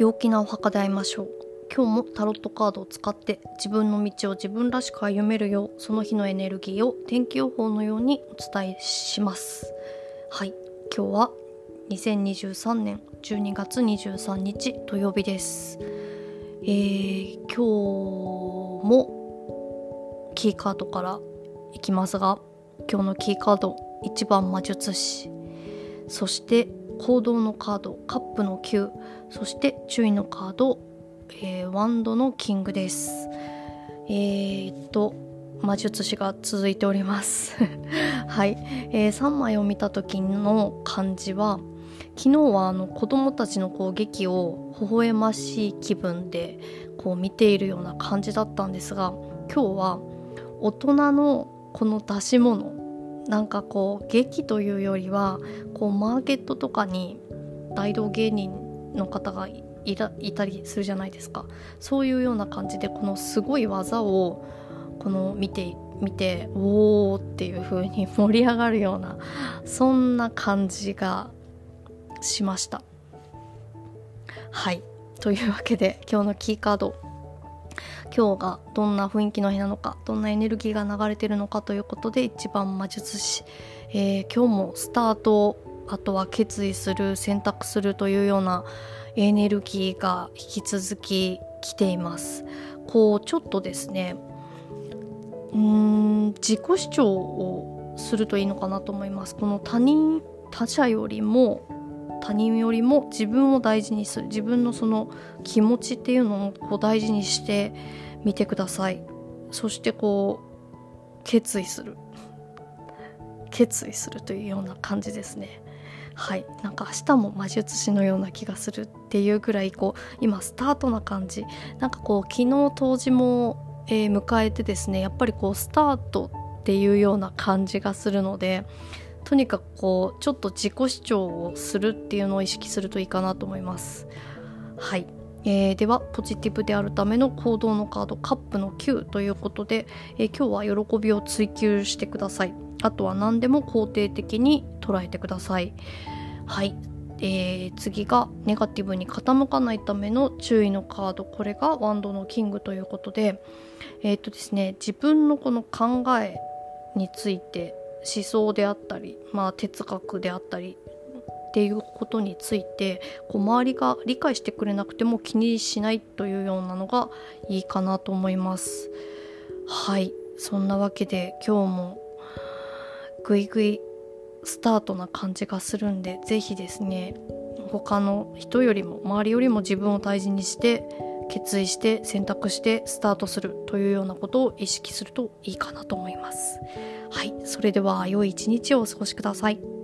陽気なお墓で会いましょう。今日もタロットカードを使って自分の道を自分らしく歩めるよう、その日のエネルギーを天気予報のようにお伝えします。はい、今日は2023年12月23日土曜日です。今日もキーカードからいきますが、今日のキーカード1番魔術師、そして行動のカードカップの9、そして注意のカード、ワンドのキングです。魔術師が続いておりますはい、3枚を見た時の感じは、昨日は子どもたちのこう劇を微笑ましい気分でこう見ているような感じだったんですが、今日は大人のこの出し物、なんかこう劇というよりはこうマーケットとかに大道芸人の方がいたりするじゃないですか。そういうような感じでこのすごい技をこの見ておーっていう風に盛り上がるような、そんな感じがしました。はい、というわけで今日のキーカード、今日がどんな雰囲気の日なのか、どんなエネルギーが流れてるのかということで一番魔術師、今日もスタート、あとは決意する、選択するというようなエネルギーが引き続き来ています。こうちょっとですね、自己主張をするといいのかなと思います。この他人よりも自分を大事にする、自分のその気持ちっていうのをこう大事にしてみてください。そしてこう決意するというような感じですね。はい、なんか明日も魔術師のような気がするっていうぐらいこう今スタートな感じ、なんかこう昨日当時も、迎えてですね、やっぱりこうスタートっていうような感じがするので、とにかくこうちょっと自己主張をするっていうのを意識するといいかなと思います。はい、ではポジティブであるための行動のカードカップの9ということで、今日は喜びを追求してください。あとは何でも肯定的に捉えてください。はい、次がネガティブに傾かないための注意のカード、これがワンドのキングということで、ですね、自分のこの考えについて、思想であったり、哲学であったりっていうことについてこう周りが理解してくれなくても気にしないというようなのがいいかなと思います。はい、そんなわけで今日もぐいぐいスタートな感じがするんで、ぜひですね、他の人よりも周りよりも自分を大事にして決意して選択してスタートするというようなことを意識するといいかなと思います。はい、それでは良い一日をお過ごしください。